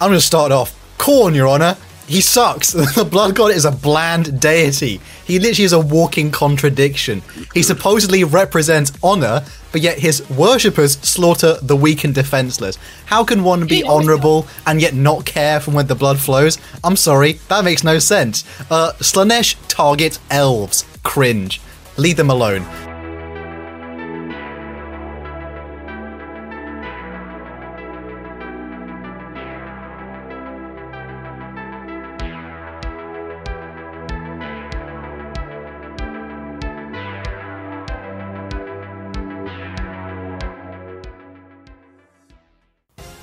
I'm going to start off. Khorne, Your Honor. He sucks. The Blood God is a bland deity. He literally is a walking contradiction. He supposedly represents honor, but yet his worshippers slaughter the weak and defenseless. How can one be honorable and yet not care from when the blood flows? I'm sorry, that makes no sense. Slaanesh targets elves. Cringe. Leave them alone.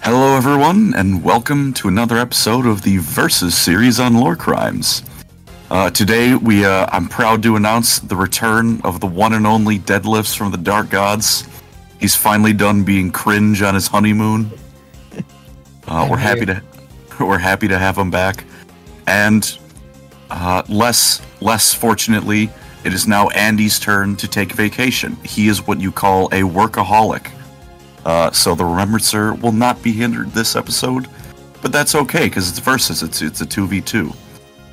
Hello everyone, and welcome to another episode of the Versus series on Lorecrimes. Today, I'm proud to announce the return of the one and only Deadlifts from the Dark Gods. He's finally done being cringe on his honeymoon. We're happy to have him back. And less fortunately, it is now Andy's turn to take vacation. He is what you call a workaholic. So the Remembrancer will not be hindered this episode, but that's okay, because it's Versus, it's a 2v2.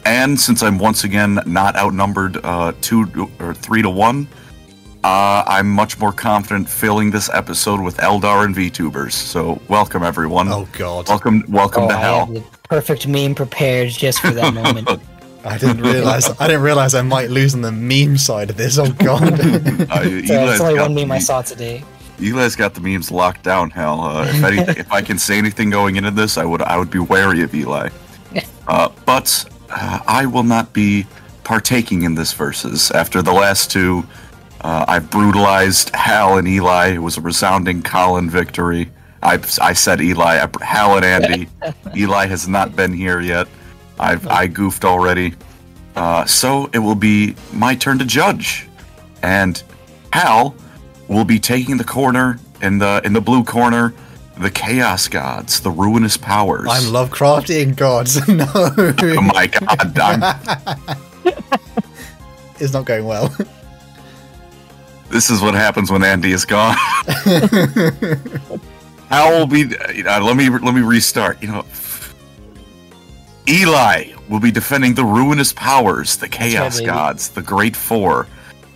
And since I'm once again not outnumbered 2 or 3 to 1, I'm much more confident filling this episode with Eldar and VTubers. So welcome everyone. Oh god. Welcome to hell. I had the perfect meme prepared just for that moment. I didn't realize I might lose on the meme side of this. Oh god. That's only one meme I saw today. You guys got the memes locked down, Hal. If I can say anything going into this, I would be wary of Eli. But I will not be partaking in this Versus. After the last two, I brutalized Hal and Eli. It was a resounding Colin victory. I said Eli, Hal and Andy. Eli has not been here yet. I goofed already. So it will be my turn to judge. And Hal will be taking the corner in the blue corner, the Chaos Gods, the Ruinous Powers. I'm Lovecraftian gods. No. Oh my god, it's not going well. This is what happens when Andy is gone. Let me restart. Eli will be defending the Ruinous Powers, the Chaos Gods, the Great Four.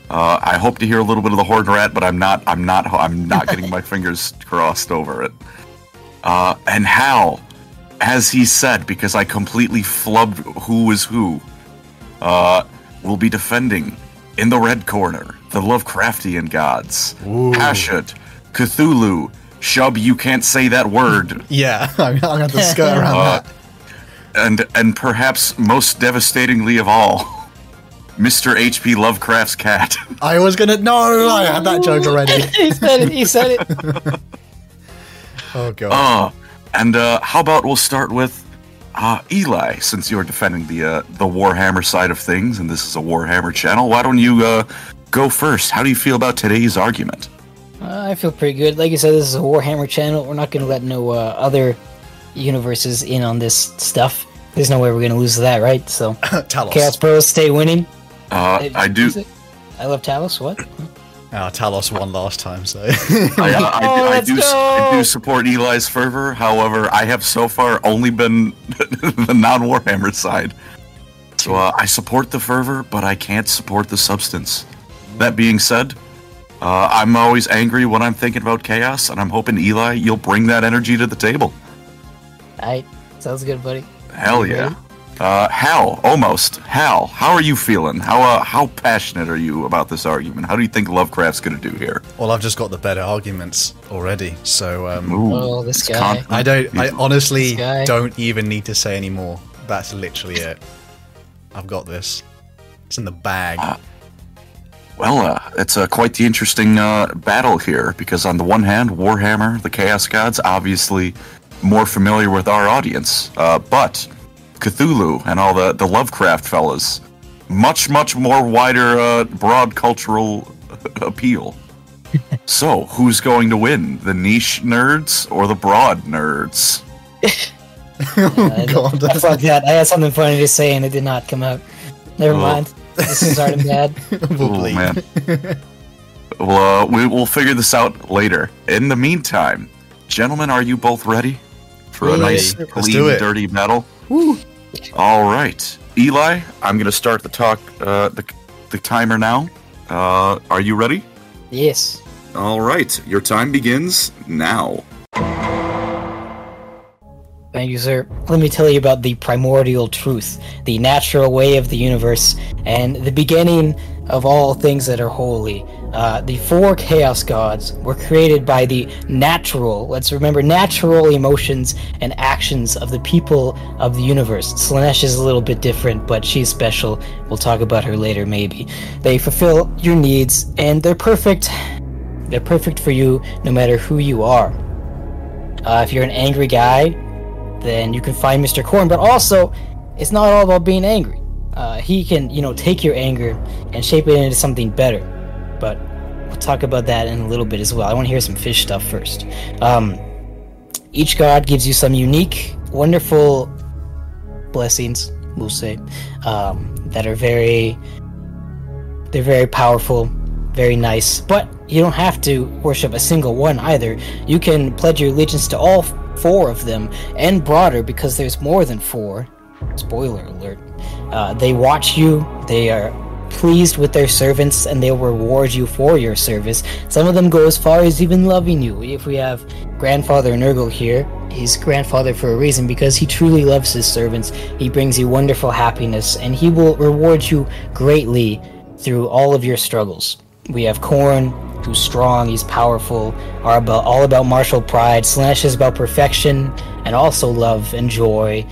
I hope to hear a little bit of the Horde Rat, but I'm not getting my fingers crossed over it. And Hal, as he said, because I completely flubbed who was who, will be defending in the red corner the Lovecraftian gods, Hashut, Cthulhu, Shub. You can't say that word. Yeah, I'm gonna have to skirt around that. And perhaps most devastatingly of all, Mr. H.P. Lovecraft's cat. I was gonna... No, I had that joke already. He said it. Oh, God. And how about we'll start with Eli, since you're defending the Warhammer side of things, and this is a Warhammer channel. Why don't you go first? How do you feel about today's argument? I feel pretty good. Like you said, this is a Warhammer channel. We're not gonna let no other universes in on this stuff. There's no way we're gonna lose to that, right? So, Talos. Chaos Bros stay winning. I do. I love Talos. What? Talos won last time, so. I do support Eli's fervor. However, I have so far only been the non-Warhammer side. So I support the fervor, but I can't support the substance. That being said, I'm always angry when I'm thinking about chaos, and I'm hoping Eli, you'll bring that energy to the table. All right, sounds good, buddy. Hell yeah. Hal, almost. Hal, how are you feeling? How passionate are you about this argument? How do you think Lovecraft's going to do here? Well, I've just got the better arguments already, so... this guy. I honestly don't even need to say any more. That's literally it. I've got this. It's in the bag. It's quite the interesting battle here, because on the one hand, Warhammer, the Chaos Gods, obviously... more familiar with our audience, but Cthulhu and all the Lovecraft fellas, much more wider, broad cultural appeal. So, who's going to win, the niche nerds or the broad nerds? God! Fuck that! I had something funny to say and it did not come out. Never mind. This is already bad. Oh man. Well, we'll figure this out later. In the meantime. Gentlemen, are you both ready? for a nice, clean, dirty battle. Woo. All right. Eli, I'm going to start the talk, the timer now. Are you ready? Yes. All right. Your time begins now. Thank you, sir. Let me tell you about the primordial truth, the natural way of the universe, and the beginning of all things that are holy. The four Chaos Gods were created by the natural, let's remember, natural emotions and actions of the people of the universe. Slaanesh is a little bit different, but she's special. We'll talk about her later, maybe. They fulfill your needs, and they're perfect. They're perfect for you, no matter who you are. If you're an angry guy, then you can find Mr. Khorne, but also, it's not all about being angry. He can, take your anger and shape it into something better. But we'll talk about that in a little bit as well. I want to hear some fish stuff first. Each god gives you some unique, wonderful blessings, we'll say, that are very powerful, very nice. But you don't have to worship a single one either. You can pledge your allegiance to all four of them, and broader, because there's more than four. Spoiler alert. They watch you, they are pleased with their servants, and they'll reward you for your service. Some of them go as far as even loving you. If we have Grandfather Nurgle here, he's grandfather for a reason, because he truly loves his servants. He brings you wonderful happiness, and he will reward you greatly through all of your struggles. We have Khorne, who's strong, he's powerful, all about martial pride. Slaanesh is about perfection, and also love and joy,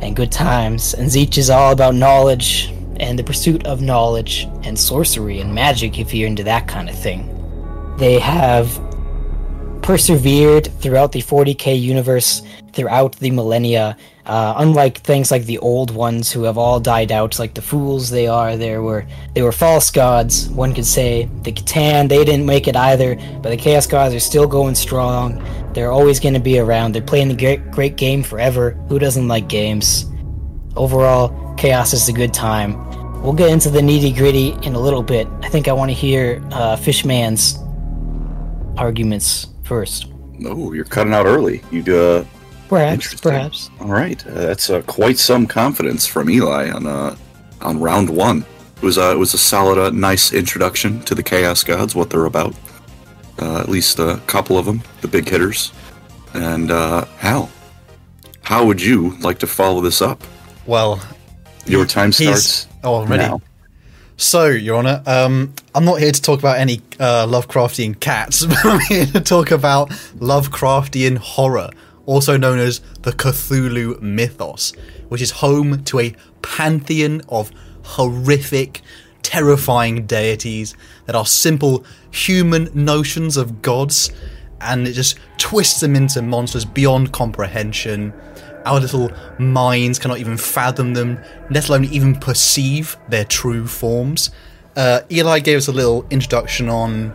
and good times. And Tzeentch is all about knowledge, and the pursuit of knowledge, and sorcery, and magic, if you're into that kind of thing. They have persevered throughout the 40k universe, throughout the millennia, unlike things like the old ones who have all died out, like the fools they are. They were false gods, one could say. The Catan, they didn't make it either, but the Chaos Gods are still going strong. They're always going to be around. They're playing the great game forever. Who doesn't like games? Overall, chaos is a good time. We'll get into the nitty-gritty in a little bit. I think I want to hear Fishman's arguments first. Oh, you're cutting out early. Perhaps. All right, that's quite some confidence from Eli on round one. It was a solid, nice introduction to the Chaos Gods, what they're about. At least a couple of them, the big hitters. And Hal, how would you like to follow this up? Well, your time starts. Oh, I'm ready now. So, Your Honor, I'm not here to talk about any Lovecraftian cats, but I'm here to talk about Lovecraftian horror, also known as the Cthulhu mythos, which is home to a pantheon of horrific, terrifying deities that are simple human notions of gods, and it just twists them into monsters beyond comprehension. Our little minds cannot even fathom them, let alone even perceive their true forms. Eli gave us a little introduction on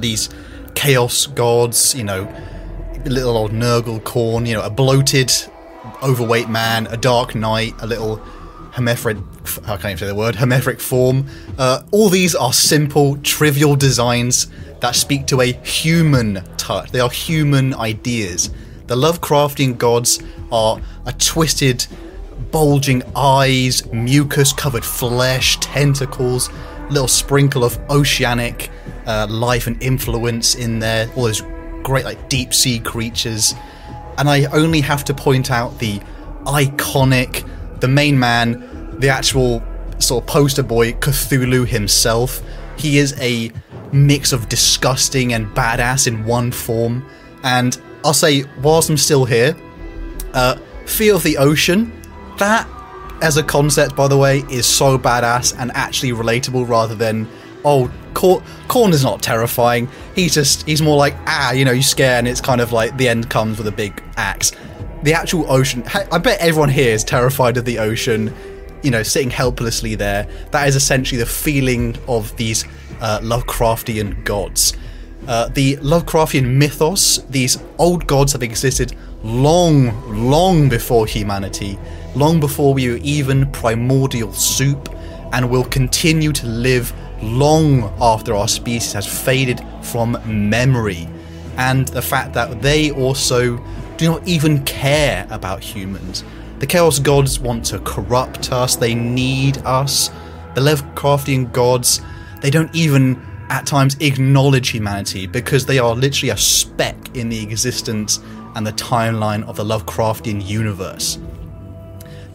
these Chaos Gods, little old Nurgle, Khorne, a bloated, overweight man, a dark knight, a little hermetic form. All these are simple, trivial designs that speak to a human touch. They are human ideas. The Lovecraftian gods are a twisted, bulging eyes, mucus-covered flesh, tentacles, little sprinkle of oceanic life and influence in there, all those great deep-sea creatures. And I only have to point out the iconic, the main man, the actual sort of poster boy, Cthulhu himself. He is a mix of disgusting and badass in one form, and I'll say, whilst I'm still here, fear of the ocean, that as a concept, by the way, is so badass and actually relatable, rather than, Khorne is not terrifying. He's more like, you scare, and it's kind of like the end comes with a big axe. The actual ocean, I bet everyone here is terrified of the ocean, sitting helplessly there. That is essentially the feeling of these Lovecraftian gods. The Lovecraftian mythos, these old gods have existed long, long before humanity, long before we were even primordial soup, and will continue to live long after our species has faded from memory. And the fact that they also do not even care about humans. The Chaos Gods want to corrupt us, they need us. The Lovecraftian gods, they don't even at times acknowledge humanity because they are literally a speck in the existence and the timeline of the Lovecraftian universe.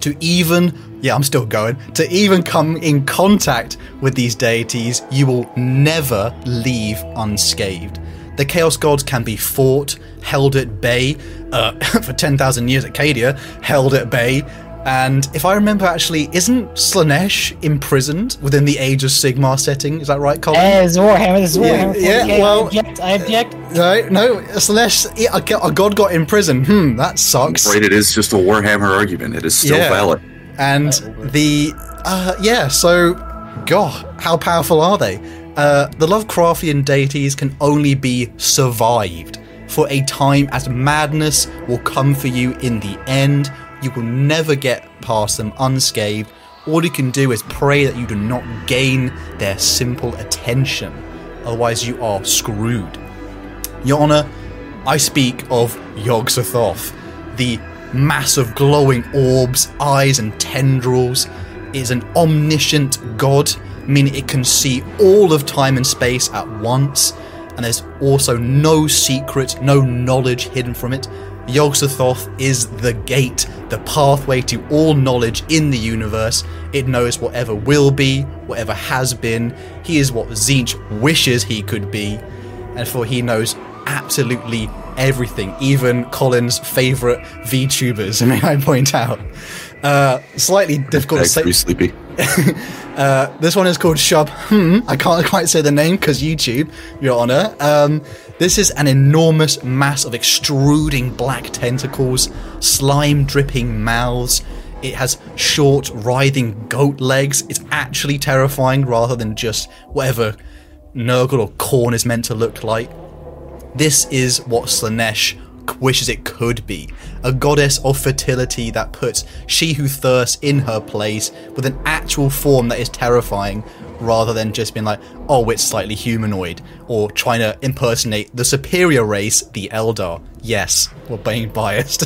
To even, yeah, I'm still going, to even come in contact with these deities, you will never leave unscathed. The Chaos Gods can be fought, held at bay, for 10,000 years at Cadia, held at bay. And if I remember, actually, isn't Slaanesh imprisoned within the Age of Sigmar setting? Is that right, Colin? It's Warhammer. Yeah, well... I object. No, Slaanesh, a god got imprisoned. That sucks. Right, it is just a Warhammer argument. It is still valid. And how powerful are they? The Lovecraftian deities can only be survived for a time, as madness will come for you in the end. You will never get past them unscathed. All you can do is pray that you do not gain their simple attention. Otherwise, you are screwed. Your Honor, I speak of Yog-Sothoth. The mass of glowing orbs, eyes and tendrils is an omniscient god, meaning it can see all of time and space at once. And there's also no secret, no knowledge hidden from it. Yog-Sothoth is the gate, the pathway to all knowledge in the universe. It knows whatever will be, whatever has been. He is what Tzeentch wishes he could be, and for he knows absolutely everything, even Colin's favourite VTubers, may I point out. Slightly difficult to say. Sleepy. This one is called Shub. I can't quite say the name because YouTube, Your Honor. This is an enormous mass of extruding black tentacles, slime-dripping mouths. It has short, writhing goat legs. It's actually terrifying rather than just whatever Nurgle or Khorne is meant to look like. This is what Slaanesh wishes it could be, a goddess of fertility that puts she who thirsts in her place with an actual form that is terrifying rather than just being like, oh, it's slightly humanoid, or trying to impersonate the superior race, the Eldar. Yes, we're being biased.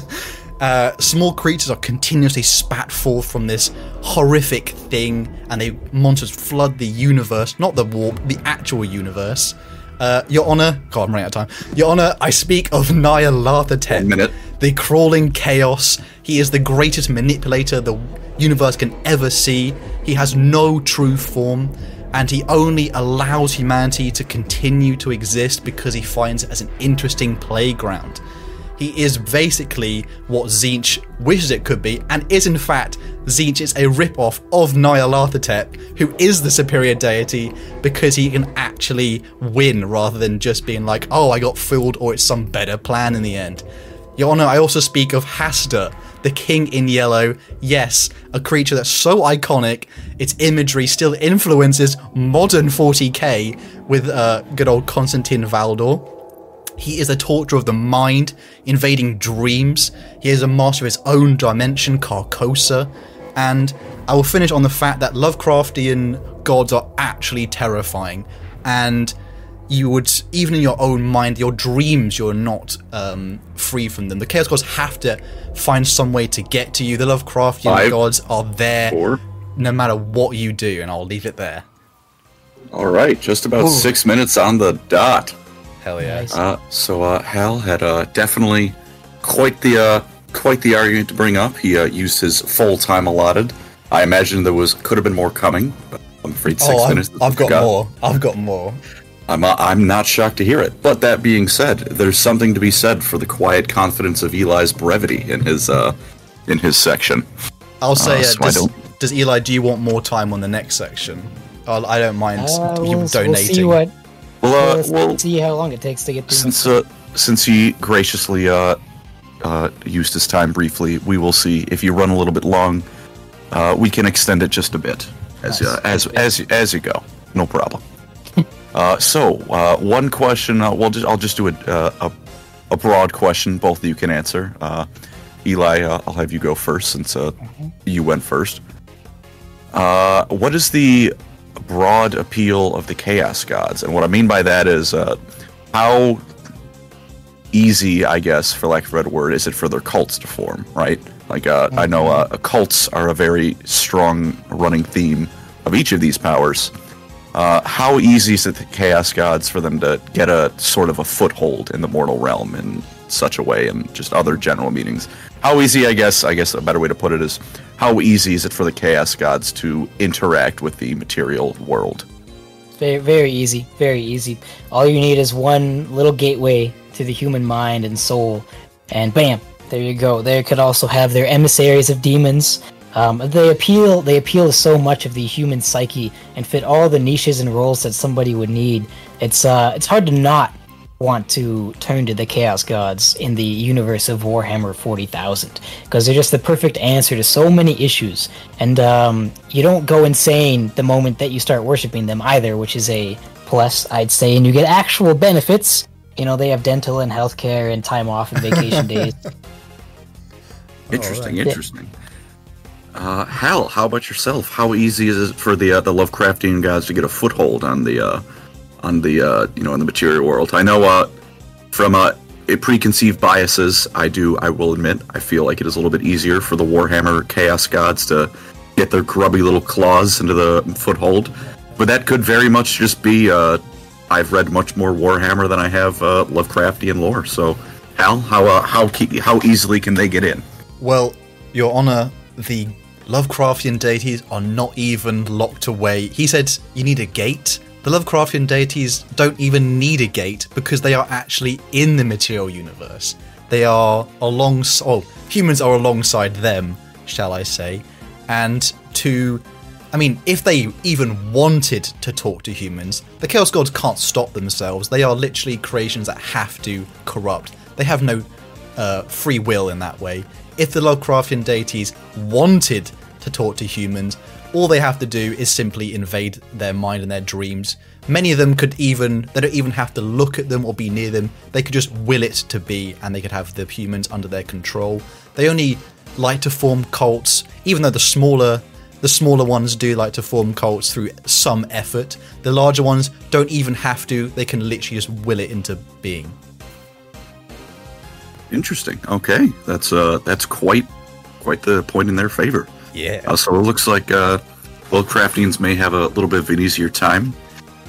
Small creatures are continuously spat forth from this horrific thing, and the monsters flood the universe, not the warp, the actual universe. Your Honor, God, I'm running out of time. Your Honor, I speak of Nyarlathotep, the crawling chaos. He is the greatest manipulator the universe can ever see. He has no true form, and he only allows humanity to continue to exist because he finds it as an interesting playground. He is basically what Tzeentch wishes it could be, and is in fact, Tzeentch is a rip-off of Nyarlathotep, who is the superior deity, because he can actually win rather than just being like, oh, I got fooled, or it's some better plan in the end. Your Honor, I also speak of Hastur, the king in yellow. Yes, a creature that's so iconic, its imagery still influences modern 40k with good old Constantine Valdor. He is a torturer of the mind, invading dreams. He is a master of his own dimension, Carcosa. And I will finish on the fact that Lovecraftian gods are actually terrifying. And you would, even in your own mind, your dreams, you're not free from them. The Chaos Gods have to find some way to get to you. The Lovecraftian gods are there no matter what you do, and I'll leave it there. All right, just about 6 minutes on the dot. Hell yeah! So Hal had definitely quite the argument to bring up. He used his full time allotted. I imagine there could have been more coming. But I'm afraid six minutes. I've got more. I'm not shocked to hear it. But that being said, there's something to be said for the quiet confidence of Eli's brevity in his section. I'll say, does Eli? Do you want more time on the next section? I don't mind donating. We'll see what. We'll see how long it takes to get through. Since he graciously used his time briefly, we will see if you run a little bit long. We can extend it just a bit as you go. No problem. So one question. I'll just do a broad question. Both of you can answer. Eli, I'll have you go first since you went first. What is the broad appeal of the Chaos Gods, and what I mean by that is how easy, I guess, for lack of a better word, is it for their cults to form, right? Like, I know cults are a very strong running theme of each of these powers. How easy is it the Chaos Gods for them to get a sort of a foothold in the mortal realm in such a way, and just other general meanings? How easy, I guess a better way to put it is, how easy is it for the Chaos Gods to interact with the material world? Very easy. All you need is one little gateway to the human mind and soul, and bam, there you go. They could also have their emissaries of demons. They appeal to so much of the human psyche and fit all the niches and roles that somebody would need. It's hard to not want to turn to the Chaos Gods in the universe of Warhammer 40,000, because they're just the perfect answer to so many issues. And you don't go insane the moment that you start worshiping them either, which is a plus, I'd say, and you get actual benefits. You know, they have dental and healthcare and time off and vacation days. Interesting. Hal, how about yourself? How easy is it for the Lovecraftian gods to get a foothold on the material world? I know from preconceived biases, I will admit, I feel like it is a little bit easier for the Warhammer Chaos Gods to get their grubby little claws into the foothold, but that could very much just be I've read much more Warhammer than I have Lovecraftian lore. So, Hal, how easily can they get in? Well, Your Honor, the Lovecraftian deities are not even locked away. He said you need a gate. The Lovecraftian deities don't even need a gate, because they are actually in the material universe. They are alongside... humans are alongside them, shall I say. And if they even wanted to talk to humans, the Chaos Gods can't stop themselves. They are literally creations that have to corrupt. They have no free will in that way. If the Lovecraftian deities wanted to talk to humans, all they have to do is simply invade their mind and their dreams. Many of them they don't even have to look at them or be near them. They could just will it to be, and they could have the humans under their control. They only like to form cults, even though the smaller ones do like to form cults through some effort. The larger ones don't even have to. They can literally just will it into being. Interesting. Okay, that's quite the point in their favor. Yeah. So it looks like Lovecraftians may have a little bit of an easier time,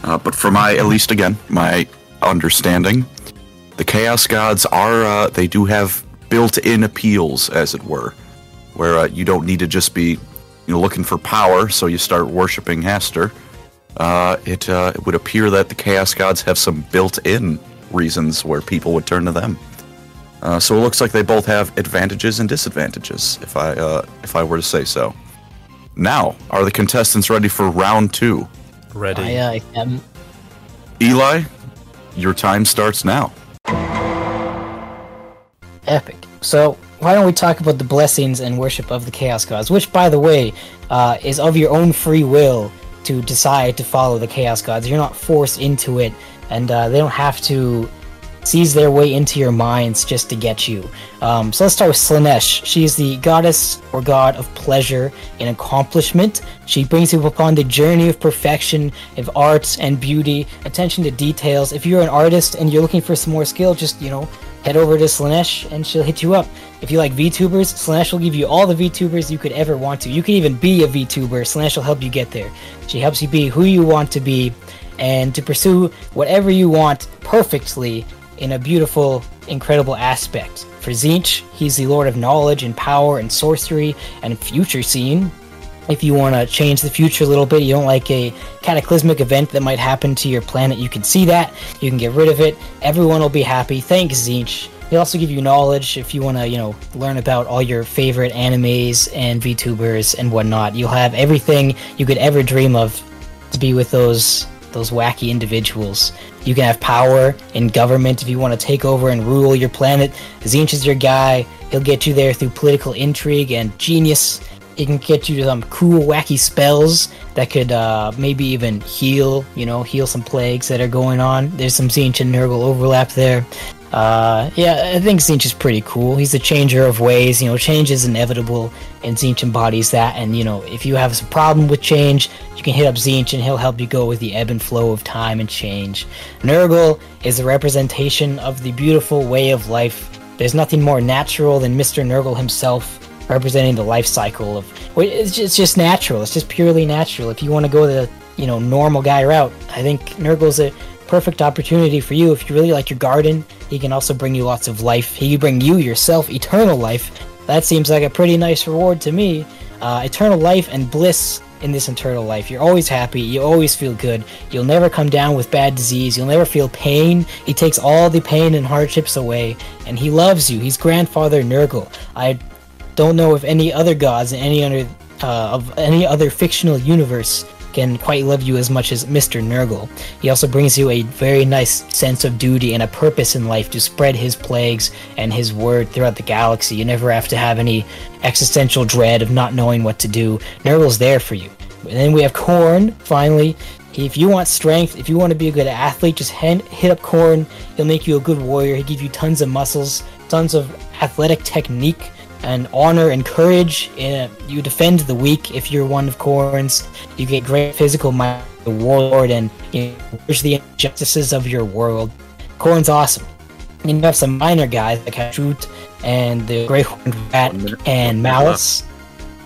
but from my understanding, the Chaos Gods they do have built-in appeals, as it were, where you don't need to just be looking for power, so you start worshiping Hastur. It would appear that the Chaos Gods have some built-in reasons where people would turn to them. So it looks like they both have advantages and disadvantages, if I were to say so. Now, are the contestants ready for round two? Ready. I am. Eli, your time starts now. Epic. So, why don't we talk about the blessings and worship of the Chaos Gods, which, by the way, is of your own free will to decide to follow the Chaos Gods. You're not forced into it, and they don't have to sees their way into your minds just to get you. So let's start with Slaanesh. She is the goddess or god of pleasure and accomplishment. She brings people upon the journey of perfection, of arts and beauty, attention to details. If you're an artist and you're looking for some more skill, just, head over to Slaanesh and she'll hit you up. If you like VTubers, Slaanesh will give you all the VTubers you could ever want to. You could even be a VTuber. Slaanesh will help you get there. She helps you be who you want to be and to pursue whatever you want perfectly, in a beautiful, incredible aspect. For Tzeentch, he's the lord of knowledge and power and sorcery and future seeing. If you want to change the future a little bit, you don't like a cataclysmic event that might happen to your planet, you can see that, you can get rid of it, everyone will be happy. Thanks, Tzeentch. He'll also give you knowledge if you want to, learn about all your favorite animes and VTubers and whatnot. You'll have everything you could ever dream of to be with those wacky individuals. You can have power in government if you want to take over and rule your planet. Tzeentch is your guy. He'll get you there through political intrigue and genius. He can get you some cool, wacky spells that could maybe even heal some plagues that are going on. There's some Tzeentch and Nurgle overlap there. Yeah, I think Tzeentch is pretty cool. He's a changer of ways. You know, change is inevitable, and Tzeentch embodies that. And, you know, if you have a problem with change, you can hit up Tzeentch, and he'll help you go with the ebb and flow of time and change. Nurgle is a representation of the beautiful way of life. There's nothing more natural than Mr. Nurgle himself representing the life cycle of... it's just natural. It's just purely natural. If you want to go the, you know, normal guy route, I think Nurgle's a perfect opportunity for you. If you really like your garden, he can also bring you lots of life. He can bring you yourself eternal life. That seems like a pretty nice reward to me. Eternal life and bliss in this eternal life. You're always happy. You always feel good. You'll never come down with bad disease. You'll never feel pain. He takes all the pain and hardships away, and he loves you. He's grandfather Nurgle. I don't know if any other gods in any other fictional universe can quite love you as much as Mr. Nurgle. He also brings you a very nice sense of duty and a purpose in life to spread his plagues and his word throughout the galaxy. You never have to have any existential dread of not knowing what to do. Nurgle's there for you. And then we have Khorne, finally. If you want strength, if you want to be a good athlete, just hit up Khorne. He'll make you a good warrior. He'll give you tons of muscles, tons of athletic technique, and honor and courage. You defend the weak if you're one of Khorne's. You get great physical might, the warlord, and you push the injustices of your world. Khorne's awesome. And you have some minor guys like Hastur and the Grey Horned Rat and Malice.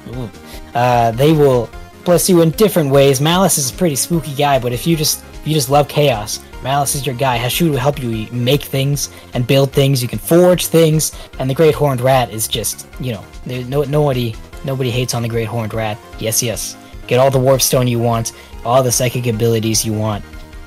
They will bless you in different ways. Malice is a pretty spooky guy, but if you just love chaos, Malice is your guy. Hastur will help you make things and build things. You can forge things, and the Great Horned Rat is just, you know, nobody hates on the Great Horned Rat. Yes, yes. Get all the warpstone you want, all the psychic abilities you want.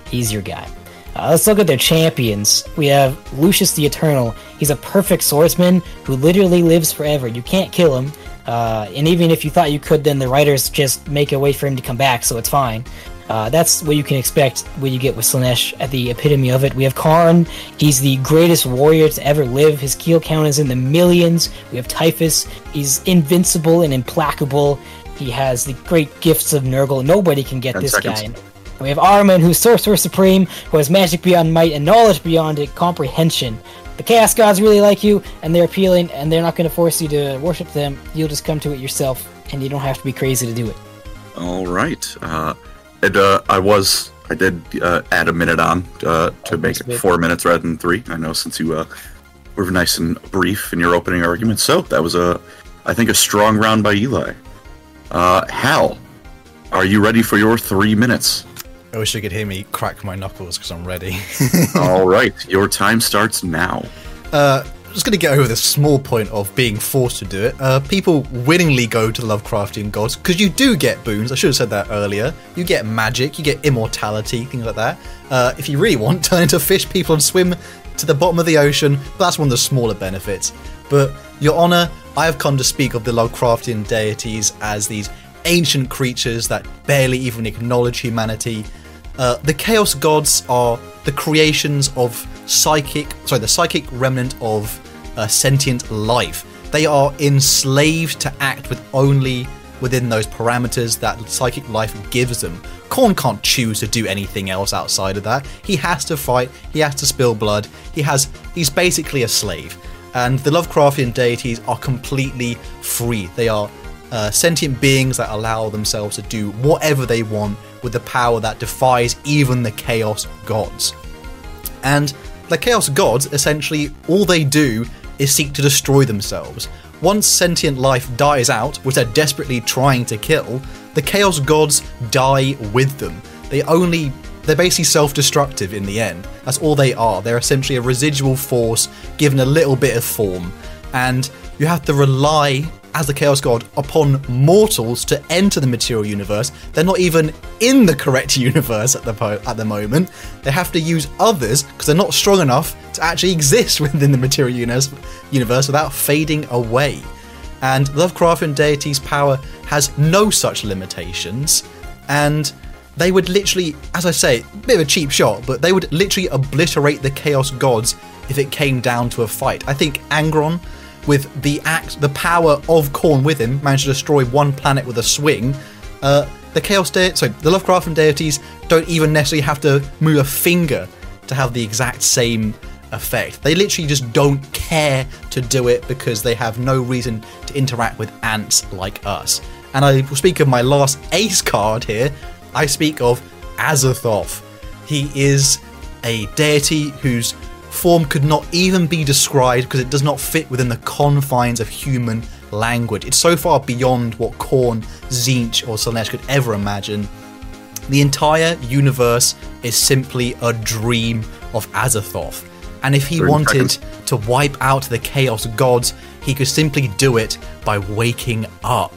He's your guy. Let's look at their champions. We have Lucius the Eternal. He's a perfect swordsman who literally lives forever. You can't kill him, and even if you thought you could, then the writers just make a way for him to come back, so it's fine. That's what you can expect when you get with Slaanesh at the epitome of it. We have Kharn. He's the greatest warrior to ever live. His kill count is in the millions. We have Typhus. He's invincible and implacable. He has the great gifts of Nurgle. Nobody can get this guy. And we have Armin, who's Sorcerer Supreme, who has magic beyond might and knowledge beyond comprehension. The Chaos Gods really like you, and they're appealing, and they're not going to force you to worship them. You'll just come to it yourself, and you don't have to be crazy to do it. All right. I did add a minute on to make it 4 minutes rather than 3. I know, since you were nice and brief in your opening argument. So that was I think a strong round by Eli. Hal, are you ready for your 3 minutes? I wish you could hear me crack my knuckles because I'm ready. All right, your time starts now. I'm just going to get over this small point of being forced to do it. People willingly go to the Lovecraftian gods because you do get boons. I should have said that earlier. You get magic, you get immortality, things like that. If you really want, turn into fish people and swim to the bottom of the ocean. That's one of the smaller benefits. But, Your Honor, I have come to speak of the Lovecraftian deities as these ancient creatures that barely even acknowledge humanity. The Chaos Gods are the creations of the psychic remnant of sentient life. They are enslaved to act with only within those parameters that psychic life gives them. Khorne can't choose to do anything else outside of that. He has to fight, he has to spill blood, he's basically a slave. And the Lovecraftian deities are completely free. They are sentient beings that allow themselves to do whatever they want with the power that defies even the Chaos Gods. And the Chaos Gods, essentially, all they do is seek to destroy themselves. Once sentient life dies out, which they're desperately trying to kill, the Chaos Gods die with them. They're basically self-destructive in the end. That's all they are. They're essentially a residual force given a little bit of form. And you have to rely, as the Chaos God, upon mortals to enter the material universe. They're not even in the correct universe at the moment. They have to use others because they're not strong enough to actually exist within the material universe without fading away. And Lovecraftian deities' power has no such limitations, and they would literally, as I say, a bit of a cheap shot, but they would literally obliterate the Chaos Gods if it came down to a fight. I think Angron, with the power of Khorne with him, managed to destroy one planet with a swing. The Lovecraftian deities don't even necessarily have to move a finger to have the exact same effect. They literally just don't care to do it because they have no reason to interact with ants like us. And I will speak of my last ace card here. I speak of Azathoth. He is a deity whose form could not even be described because it does not fit within the confines of human language. It's so far beyond what Khorne, Tzeentch or Slaanesh could ever imagine. The entire universe is simply a dream of Azathoth. And if he wanted to wipe out the Chaos Gods, he could simply do it by waking up.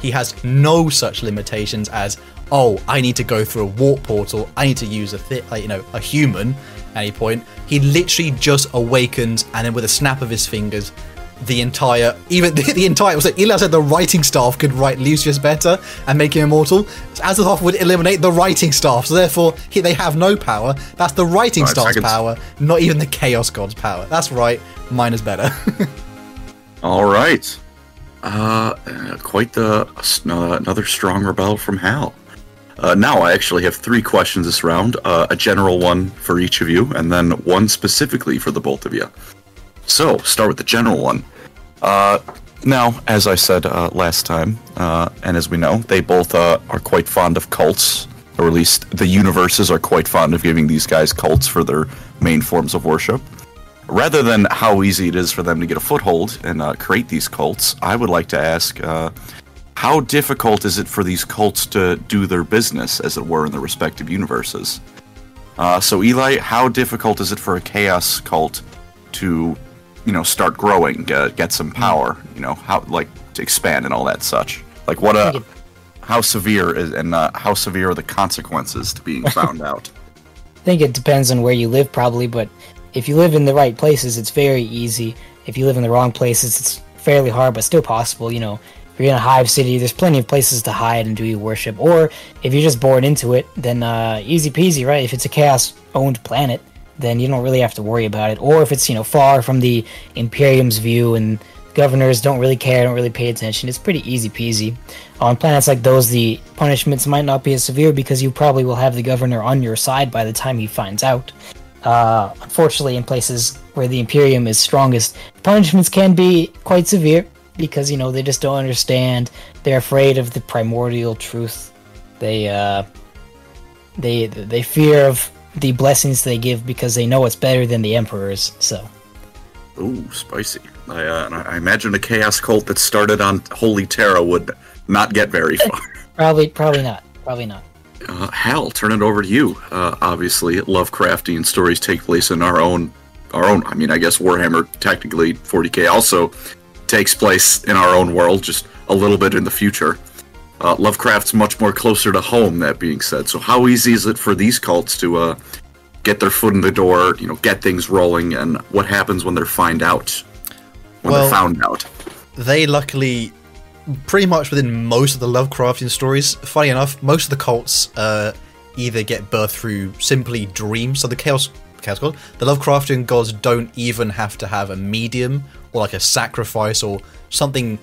He has no such limitations as, oh, I need to go through a warp portal, I need to use a human at any point. He literally just awakens, and then with a snap of his fingers, Eli said the writing staff could write Lucius better and make him immortal. Azathoth would eliminate the writing staff, so therefore they have no power. That's the writing staff's power, not even the Chaos God's power. That's right, mine is better. All right. Another strong rebel from Hal. Now I actually have three questions this round, a general one for each of you, and then one specifically for the both of you. So, start with the general one. Now, as I said last time, and as we know, they both are quite fond of cults, or at least the universes are quite fond of giving these guys cults for their main forms of worship. Rather than how easy it is for them to get a foothold and create these cults, I would like to ask, how difficult is it for these cults to do their business, as it were, in their respective universes? So, Eli, how difficult is it for a chaos cult to... start growing, get some power, to expand and all that such. Like, how severe are the consequences to being found out? I think it depends on where you live, probably, but if you live in the right places, it's very easy. If you live in the wrong places, it's fairly hard, but still possible, If you're in a hive city, there's plenty of places to hide and do your worship, or if you're just born into it, then easy peasy, right? If it's a chaos-owned planet, then you don't really have to worry about it. Or if it's, far from the Imperium's view and governors don't really care, don't really pay attention, it's pretty easy-peasy. On planets like those, the punishments might not be as severe because you probably will have the governor on your side by the time he finds out. Unfortunately, in places where the Imperium is strongest, punishments can be quite severe because, they just don't understand. They're afraid of the primordial truth. They fear of the blessings they give because they know it's better than the Emperor's, so. Ooh, spicy. I imagine a chaos cult that started on Holy Terra would not get very far. Probably not. Hal, turn it over to you. Obviously, Lovecraftian stories take place in our own, I guess Warhammer, technically 40k also takes place in our own world, just a little bit in the future. Lovecraft's much more closer to home, that being said. So how easy is it for these cults to get their foot in the door, get things rolling, and what happens when they're found out? They luckily, pretty much within most of the Lovecraftian stories, funny enough, most of the cults either get birthed through simply dreams. So the Chaos God, the Lovecraftian gods don't even have to have a medium or like a sacrifice or something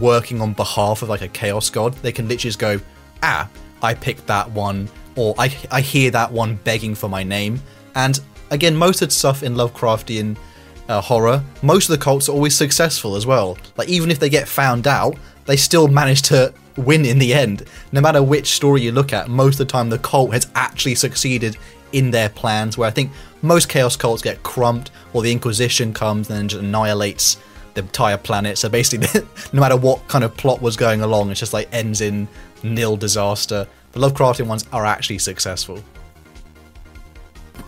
working on behalf of like a Chaos God. They can literally just go, I picked that one, or I hear that one begging for my name. And again, most of the stuff in Lovecraftian horror, most of the cults are always successful as well. Like, even if they get found out, they still manage to win in the end. No matter which story you look at, most of the time the cult has actually succeeded in their plans, where I think most Chaos cults get crumped, or the Inquisition comes and then just annihilates the entire planet. So basically, no matter what kind of plot was going along, it's just like ends in nil disaster. The Lovecraftian ones are actually successful.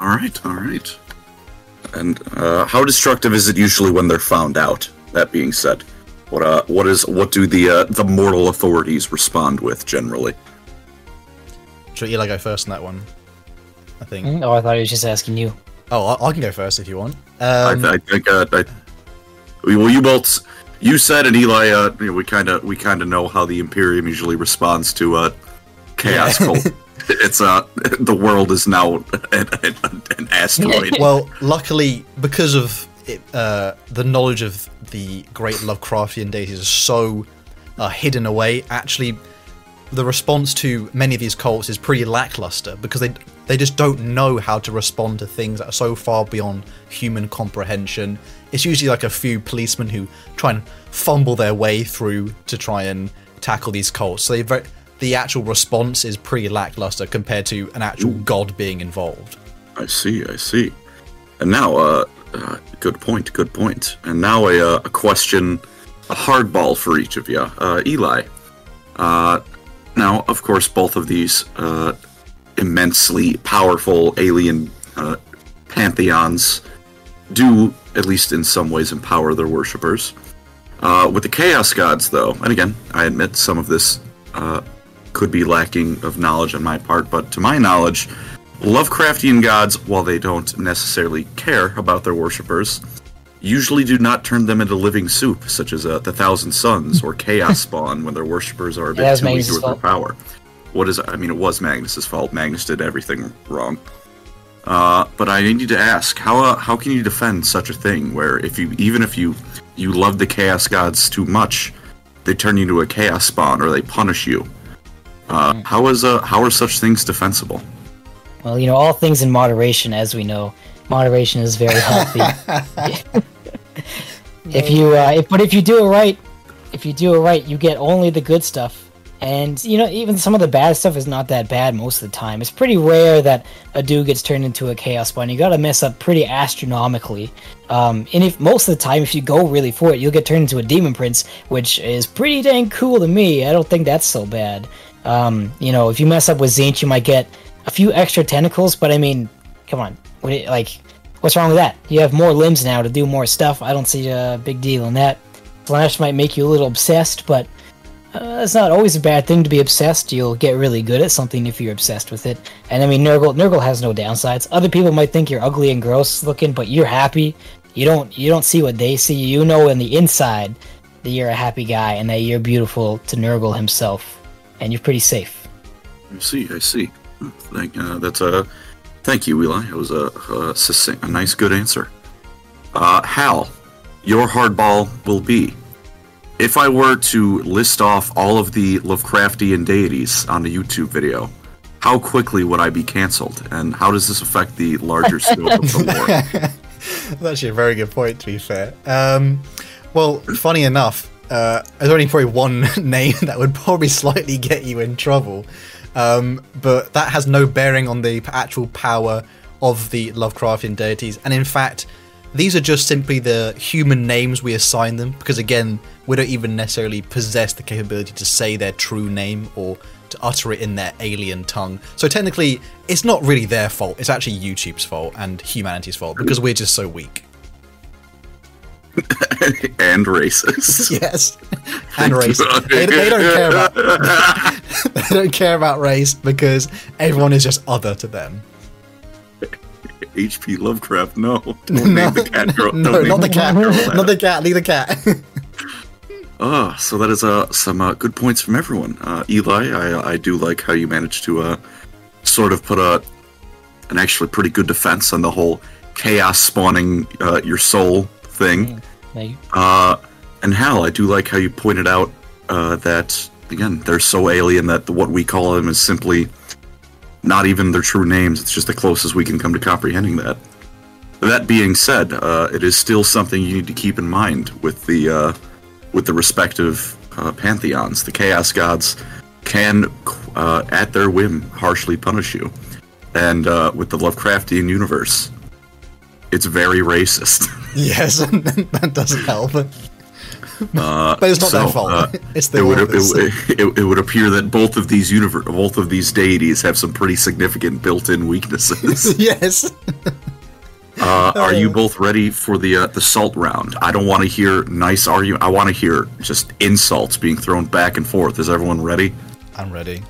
All right. And how destructive is it usually when they're found out? That being said, what do the mortal authorities respond with generally? Should Eli go first on that one? I think. Oh, I thought he was just asking you. Oh, I can go first if you want. Well, you both, you said, and Eli, we kind of know how the Imperium usually responds to chaos cult. It's the world is now an asteroid. Well, luckily, because of it, the knowledge of the great Lovecraftian deities is so hidden away. Actually, the response to many of these cults is pretty lackluster because they They just don't know how to respond to things that are so far beyond human comprehension. It's usually like a few policemen who try and fumble their way through to try and tackle these cults. So the actual response is pretty lackluster compared to an actual god being involved. I see. And now, good point. And now a question, a hardball for each of you. Eli. Now, of course, both of these immensely powerful alien pantheons do, at least in some ways, empower their worshippers. With the Chaos Gods, though, and again, I admit some of this could be lacking of knowledge on my part, but to my knowledge, Lovecraftian gods, while they don't necessarily care about their worshippers, usually do not turn them into living soup, such as the Thousand Suns or Chaos Spawn, when their worshippers are a bit too easy with their power. It was Magnus' fault. Magnus did everything wrong. But I need to ask, how can you defend such a thing, where if you love the Chaos Gods too much, they turn you into a Chaos Spawn or they punish you? How are such things defensible? Well, all things in moderation, as we know. Moderation is very healthy. If you do it right, you get only the good stuff, and even some of the bad stuff is not that bad most of the time. It's pretty rare that a dude gets turned into a Chaos Spawn. You got to mess up pretty astronomically, and if most of the time, if you go really for it, you'll get turned into a Demon Prince, which is pretty dang cool to me. I don't think that's so bad. If you mess up with Tzeentch, you might get a few extra tentacles, but come on. What's wrong with that? You have more limbs now to do more stuff. I don't see a big deal in that. Slaanesh might make you a little obsessed, but it's not always a bad thing to be obsessed. You'll get really good at something if you're obsessed with it. And Nurgle has no downsides. Other people might think you're ugly and gross looking, but you're happy. You don't see what they see. You know in the inside that you're a happy guy and that you're beautiful to Nurgle himself, and you're pretty safe. I see. Thank you, Eli. It was a nice, good answer. Hal, your hardball will be, if I were to list off all of the Lovecraftian deities on a YouTube video, how quickly would I be cancelled, and how does this affect the larger scope of the lore? That's actually a very good point, to be fair. Well, funny enough, there's only probably one name that would probably slightly get you in trouble. But that has no bearing on the actual power of the Lovecraftian deities, and in fact, these are just simply the human names we assign them, because again, we don't even necessarily possess the capability to say their true name or to utter it in their alien tongue. So technically, it's not really their fault, it's actually YouTube's fault and humanity's fault, because we're just so weak. And racist. Yes. And racist. They don't care about they don't care about race, because everyone is just other to them. H.P. Lovecraft, no. Don't name the cat girl. No, not the cat girl. Not the cat, leave the cat. So that is some good points from everyone. Eli, I do like how you managed to sort of put an actually pretty good defense on the whole chaos spawning your soul thing. And Hal, I do like how you pointed out that, again, they're so alien that what we call them is simply not even their true names. It's just the closest we can come to comprehending that. That being said, it is still something you need to keep in mind with the respective pantheons. The Chaos Gods can, at their whim, harshly punish you. And with the Lovecraftian universe, it's very racist. Yes, and that doesn't help. But it's not their fault. It's their it would appear that both of these deities have some pretty significant built-in weaknesses. Yes. Are you both ready for the salt round? I don't want to hear nice argument. I want to hear just insults being thrown back and forth. Is everyone ready? I'm ready.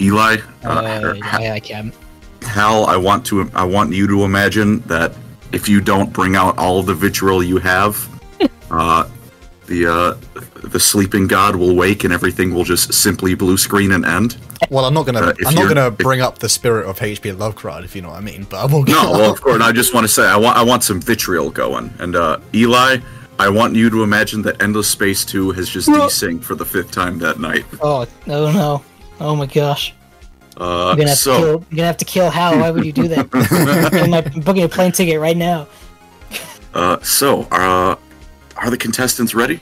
Eli, I can. Hal, I want you to imagine that if you don't bring out all of the vitriol you have, the sleeping god will wake and everything will just simply blue screen and end. Well, I'm not gonna bring up the spirit of H.P. Lovecraft, if you know what I mean. But I will. Of course. I just want to say I want some vitriol going. And Eli, I want you to imagine that Endless Space 2 has just desynced for the 5th time that night. Oh no! Oh my gosh! You're gonna have to kill Hal. Why would you do that? I'm booking a plane ticket right now. Are the contestants ready?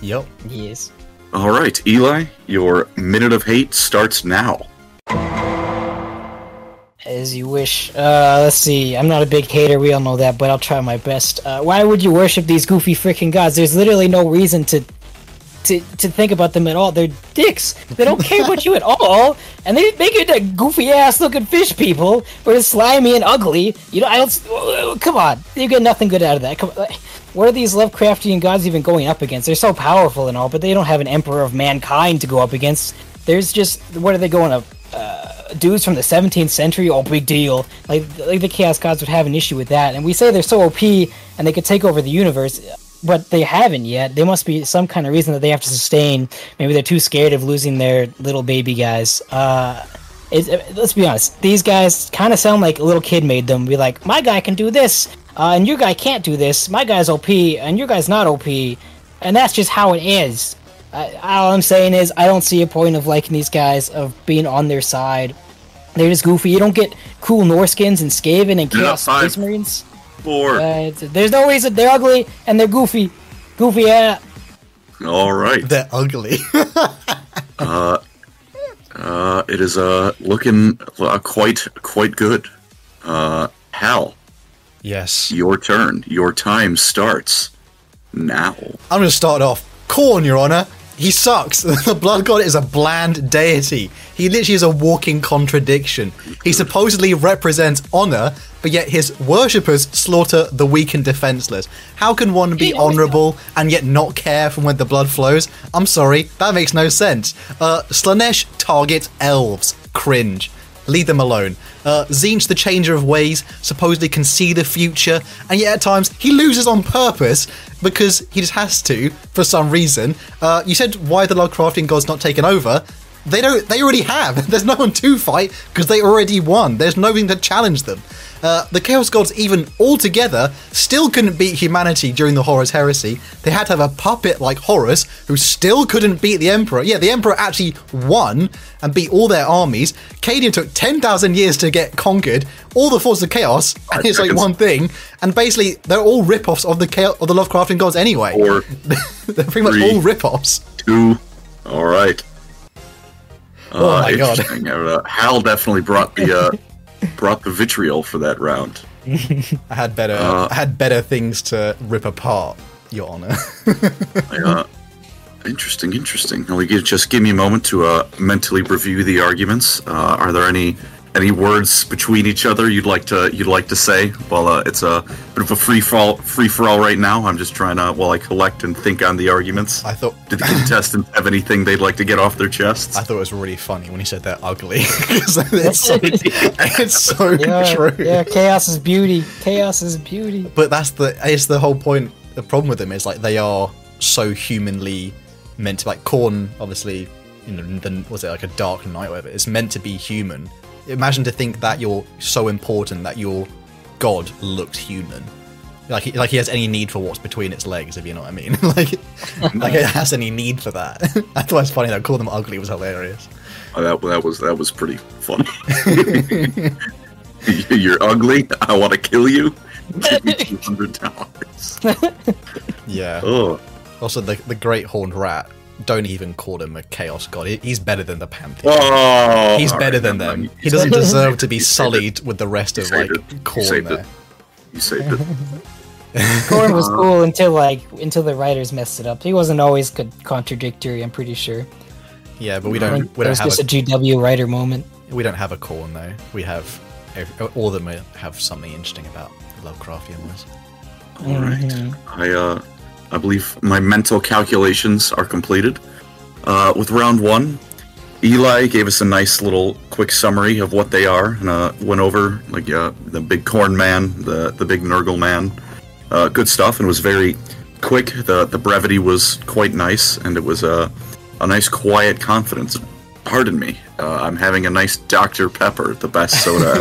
Yep. Yes. All right, Eli, your minute of hate starts now. As you wish. Let's see. I'm not a big hater. We all know that, but I'll try my best. Why would you worship these goofy freaking gods? There's literally no reason to think about them at all. They're dicks. They don't care about you at all, and they make you into goofy ass looking fish people, but it's slimy and ugly. You know, I don't. Come on, you get nothing good out of that. Come on. What are these Lovecraftian gods even going up against? They're so powerful and all, but they don't have an emperor of mankind to go up against. There's just, what are they going up? Dudes from the 17th century? Oh, big deal. Like the Chaos Gods would have an issue with that. And we say they're so OP and they could take over the universe. But they haven't yet. There must be some kind of reason that they have to sustain. Maybe they're too scared of losing their little baby guys. Let's be honest. These guys kind of sound like a little kid made them. Be like, my guy can do this, and your guy can't do this. My guy's OP, and your guy's not OP. And that's just how it is. All I'm saying is I don't see a point of liking these guys, of being on their side. They're just goofy. You don't get cool Norskins and Skaven and Chaos Space Marines. There's no reason. They're ugly and they're goofy. Goofy, yeah. All right. They're ugly. It is looking quite good. Hal. Yes. Your turn. Your time starts now. I'm gonna start off. Khorne, Your Honor. He sucks. The Blood God is a bland deity. He literally is a walking contradiction. He supposedly represents honor, but yet his worshippers slaughter the weak and defenseless. How can one be honorable and yet not care from when the blood flows? I'm sorry, that makes no sense. Slaanesh targets elves. Cringe. Leave them alone. Tzeentch, the changer of ways, supposedly can see the future, and yet at times he loses on purpose because he just has to for some reason. You said why the Lovecraftian gods not taken over? They don't. They already have. There's no one to fight because they already won. There's nothing to challenge them. The Chaos Gods, even altogether, still couldn't beat humanity during the Horus Heresy. They had to have a puppet like Horus, who still couldn't beat the Emperor. Yeah, the Emperor actually won and beat all their armies. Cadia took 10,000 years to get conquered. All the forces of chaos, and it's like one thing. And basically, they're all rip-offs of the Lovecraftian gods anyway. They're pretty much all rip-offs. All right. Oh my God! Hal definitely brought the vitriol for that round. I had better things to rip apart, Your Honor. Interesting. Just give me a moment to mentally review the arguments. Are there any words between each other you'd like to say? Well, it's a bit of a free for all right now. I'm just trying to I collect and think on the arguments. I thought, did the contestants have anything they'd like to get off their chests? I thought it was really funny when he said they're ugly. it's so true. Yeah, chaos is beauty. But it's the whole point. The problem with them is they are so humanly meant to Khorne, obviously. A Dark Knight, whatever. It's meant to be human. Imagine to think that you're so important that your god looks human. He has any need for what's between its legs, if you know what I mean. It has any need for that. I thought it was funny that calling them ugly was hilarious. That was pretty funny. You're ugly. I want to kill you. Give me $200. Yeah. Oh. Also, the great horned rat. Don't even call him a Chaos God. He's better than the Pantheon. Oh, he's better than them. He doesn't deserve to be sullied with the rest of Khorne there. You saved it. Khorne was cool until the writers messed it up. He wasn't always contradictory. I'm pretty sure. Yeah, but we don't have just a GW writer moment. We don't have a Khorne though. We have all of them have something interesting about Lovecraftian ones. All right, I believe my mental calculations are completed. With round one, Eli gave us a nice little quick summary of what they are, and went over the big Khorne man, the big Nurgle man. Good stuff, and was very quick. The brevity was quite nice, and it was a nice quiet confidence. Pardon me, I'm having a nice Dr. Pepper, the best soda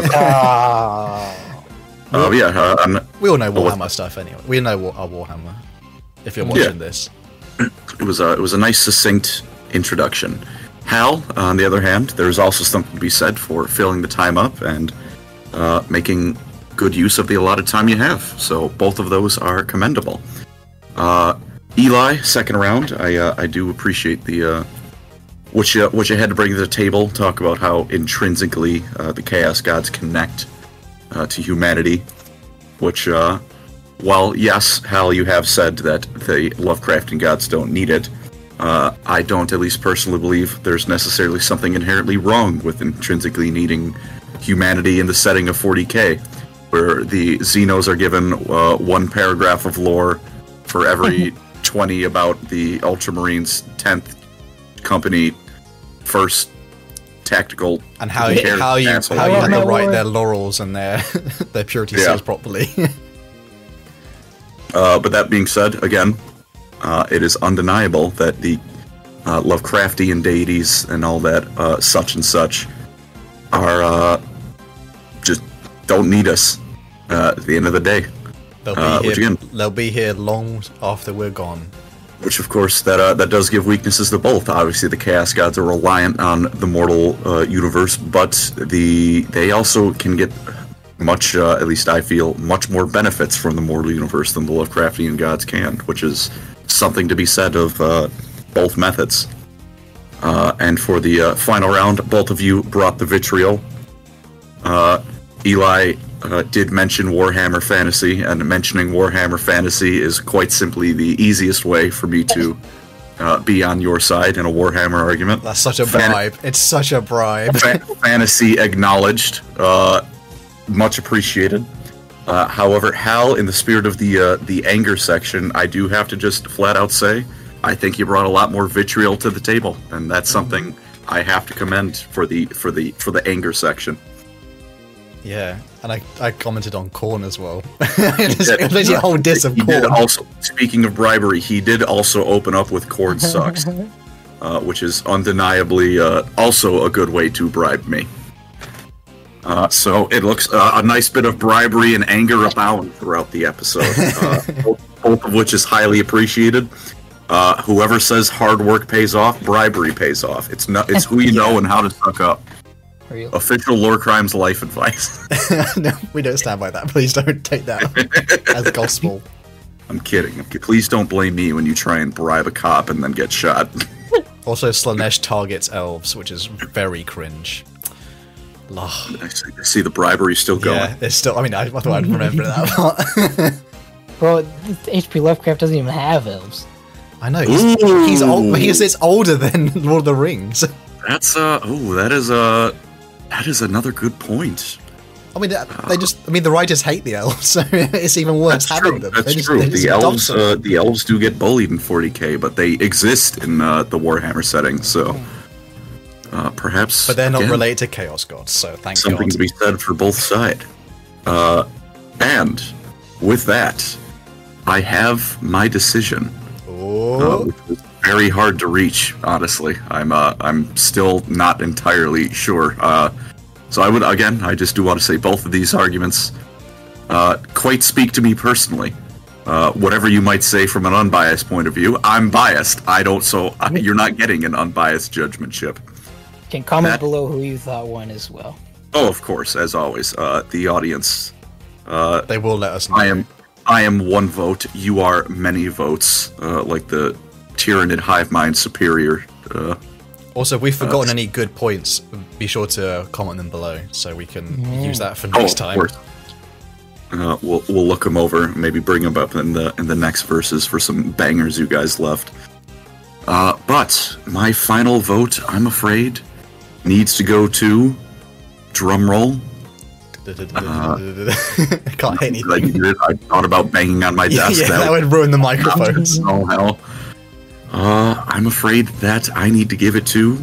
ever. We all know Warhammer stuff anyway. We know our Warhammer. If you're watching this, it was a nice succinct introduction. Hal, on the other hand, there's also something to be said for filling the time up and making good use of the allotted time you have. So both of those are commendable. Eli, second round, I do appreciate the what you had to bring to the table. Talk about how intrinsically the Chaos Gods connect to humanity, which while yes, Hal, you have said that the Lovecraftian gods don't need it, I don't, at least personally, believe there's necessarily something inherently wrong with intrinsically needing humanity in the setting of 40k, where the Xenos are given one paragraph of lore for every 20 about the Ultramarines 10th Company 1st Tactical, and how you have to write their laurels and their their purity seals properly. But that being said, again, it is undeniable that the Lovecraftian deities and all that such and such are just don't need us at the end of the day. They'll be here, which again, they'll be here long after we're gone. Which, of course, that does give weaknesses to both. Obviously, the Chaos Gods are reliant on the mortal universe, but they also can get much, at least I feel, much more benefits from the mortal universe than the Lovecraftian gods can, which is something to be said of both methods. And for the final round, both of you brought the vitriol. Eli did mention Warhammer Fantasy, and mentioning Warhammer Fantasy is quite simply the easiest way for me to be on your side in a Warhammer argument. That's such a bribe. It's such a bribe. Fantasy acknowledged, much appreciated. However, Hal, in the spirit of the anger section, I do have to just flat out say, I think you brought a lot more vitriol to the table, and that's something I have to commend for the anger section. Yeah, and I commented on Khorne as well. There's a whole diss of Khorne. Also, speaking of bribery, he did also open up with Khorne sucks, which is undeniably also a good way to bribe me. So it looks a nice bit of bribery and anger abound throughout the episode, both of which is highly appreciated. Whoever says hard work pays off, bribery pays off. It's who you know and how to suck up. Real. Official Lorecrimes life advice. No, we don't stand by that. Please don't take that as gospel. I'm kidding. Please don't blame me when you try and bribe a cop and then get shot. Also, Slaanesh targets elves, which is very cringe. I see the bribery still going. Yeah, it's still. I mean, I thought I'd remember that part. Bro, H.P. Lovecraft doesn't even have elves. I know. He's old. He's older than Lord of the Rings. That's That is another good point. I mean, the writers hate the elves, so it's even worse having them. That's true. The elves do get bullied in 40k, but they exist in the Warhammer setting, so perhaps. But they're not related to Chaos Gods, so thank God. Something to be said for both sides. And with that, I have my decision. Oh. Very hard to reach, honestly. I'm still not entirely sure. So I would, again, I just do want to say both of these arguments quite speak to me personally. Whatever you might say from an unbiased point of view, I'm biased. You're not getting an unbiased judgment chip. You can comment below who you thought won as well. Oh, of course, as always, the audience. They will let us know. I am one vote. You are many votes. Like the Tyranid hive mind superior. Also, if we've forgotten any good points, be sure to comment them below so we can use that for next time. Of course. We'll look them over, maybe bring them up in the next verses for some bangers you guys left. But my final vote, I'm afraid, needs to go to drumroll. I can't hit anything. I thought about banging on my desk. Yeah, that would ruin the microphones. Oh hell. I'm afraid that I need to give it to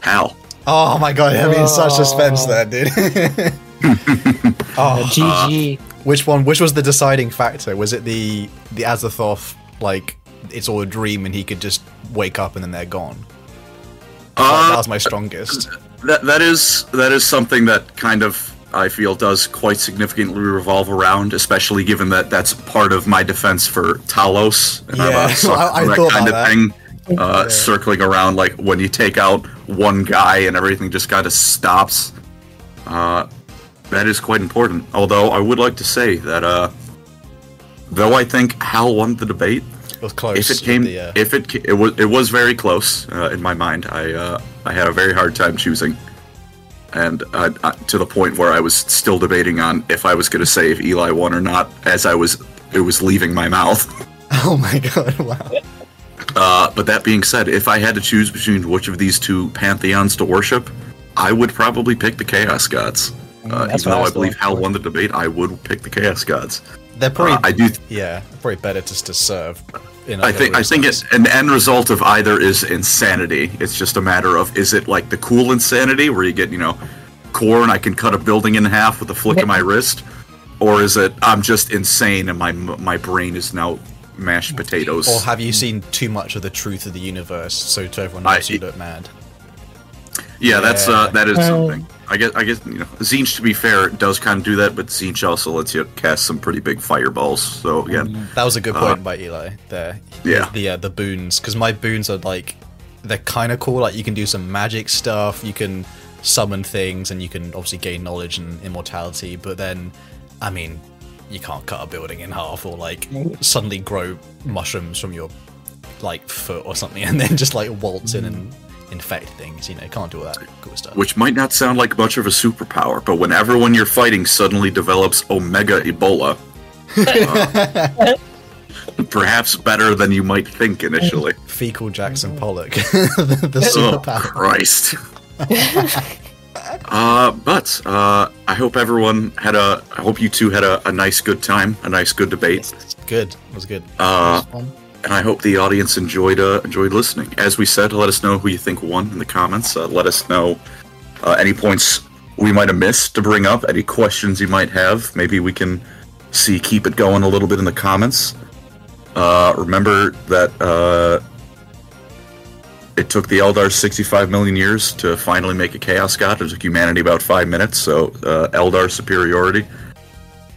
Hal. Oh my god, I mean, in such suspense there, dude. GG. Which was the deciding factor? Was it the Azathoth, like, it's all a dream and he could just wake up and then they're gone? That was my strongest. That is something that kind of, I feel, does quite significantly revolve around, especially given that that's part of my defense for Talos. And I thought that kind of thing. circling around, like when you take out one guy and everything just kind of stops. That is quite important. Although I would like to say that, though I think Hal won the debate, it was close. If it came, it was very close in my mind. I had a very hard time choosing, and to the point where I was still debating on if I was going to say if Eli won or not, as I was, it was leaving my mouth. Oh my god! Wow. But that being said, if I had to choose between which of these two pantheons to worship, I would probably pick the Chaos Gods. Even though I believe Hal won the debate, I would pick the Chaos Gods. They're probably, probably better just to serve. I think it's an end result of either is insanity. It's just a matter of, is it like the cool insanity where you get, you know, Khorne, I can cut a building in half with a flick of my wrist, or is it I'm just insane and my brain is now mashed potatoes? Or have you seen too much of the truth of the universe, so to everyone else you look mad? Yeah, that's that is something. I guess you know, Tzeentch, to be fair, does kind of do that, but Tzeentch also lets you cast some pretty big fireballs. So again, that was a good point by Eli there. Yeah, the boons, because my boons are like, they're kind of cool. Like you can do some magic stuff, you can summon things, and you can obviously gain knowledge and immortality. But then, I mean, you can't cut a building in half or like suddenly grow mushrooms from your like foot or something, and then just like waltz in and infect things, you know, can't do all that cool stuff. Which might not sound like much of a superpower, but when everyone you're fighting suddenly develops Omega Ebola, perhaps better than you might think initially. Fecal Jackson Pollock. the superpower. Oh, Christ. But I hope everyone had I hope you two had a nice good time, a nice good debate. Good. It was good. And I hope the audience enjoyed listening. As we said, let us know who you think won in the comments. Let us know any points we might have missed to bring up, any questions you might have. Maybe we can keep it going a little bit in the comments. Remember that it took the Eldar 65 million years to finally make a Chaos God. It took humanity about 5 minutes, so Eldar superiority.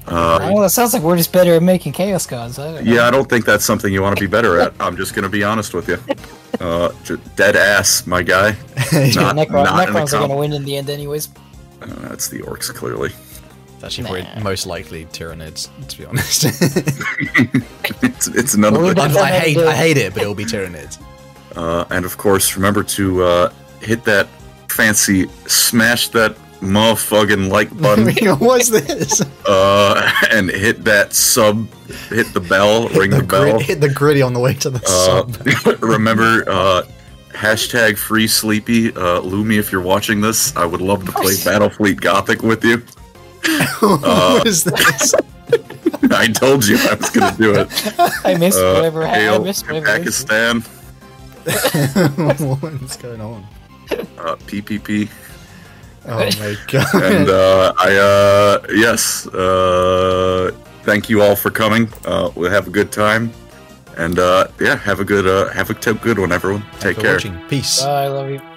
Well, it sounds like we're just better at making Chaos Gods. I don't think that's something you want to be better at. I'm just going to be honest with you. Dead ass, my guy. Necrons are going to win in the end anyways. That's the Orcs, clearly. It's actually most likely Tyranids, to be honest. it's another one. I hate it, but it'll be Tyranids. And of course, remember to hit that fancy, smash that motherfucking like button. What's this? And hit that sub, hit the bell, ring the bell. Hit the gritty on the way to the sub. Remember, hashtag free sleepy. Lumi, if you're watching this, I would love to play Battlefleet Gothic with you. What is this? I told you I was going to do it. I missed whatever. I missed whatever. Pakistan. What's going on? PPP. Oh my god. And thank you all for coming. We'll have a good time. And have a good one, everyone. Take care. Watching. Peace. Bye, I love you.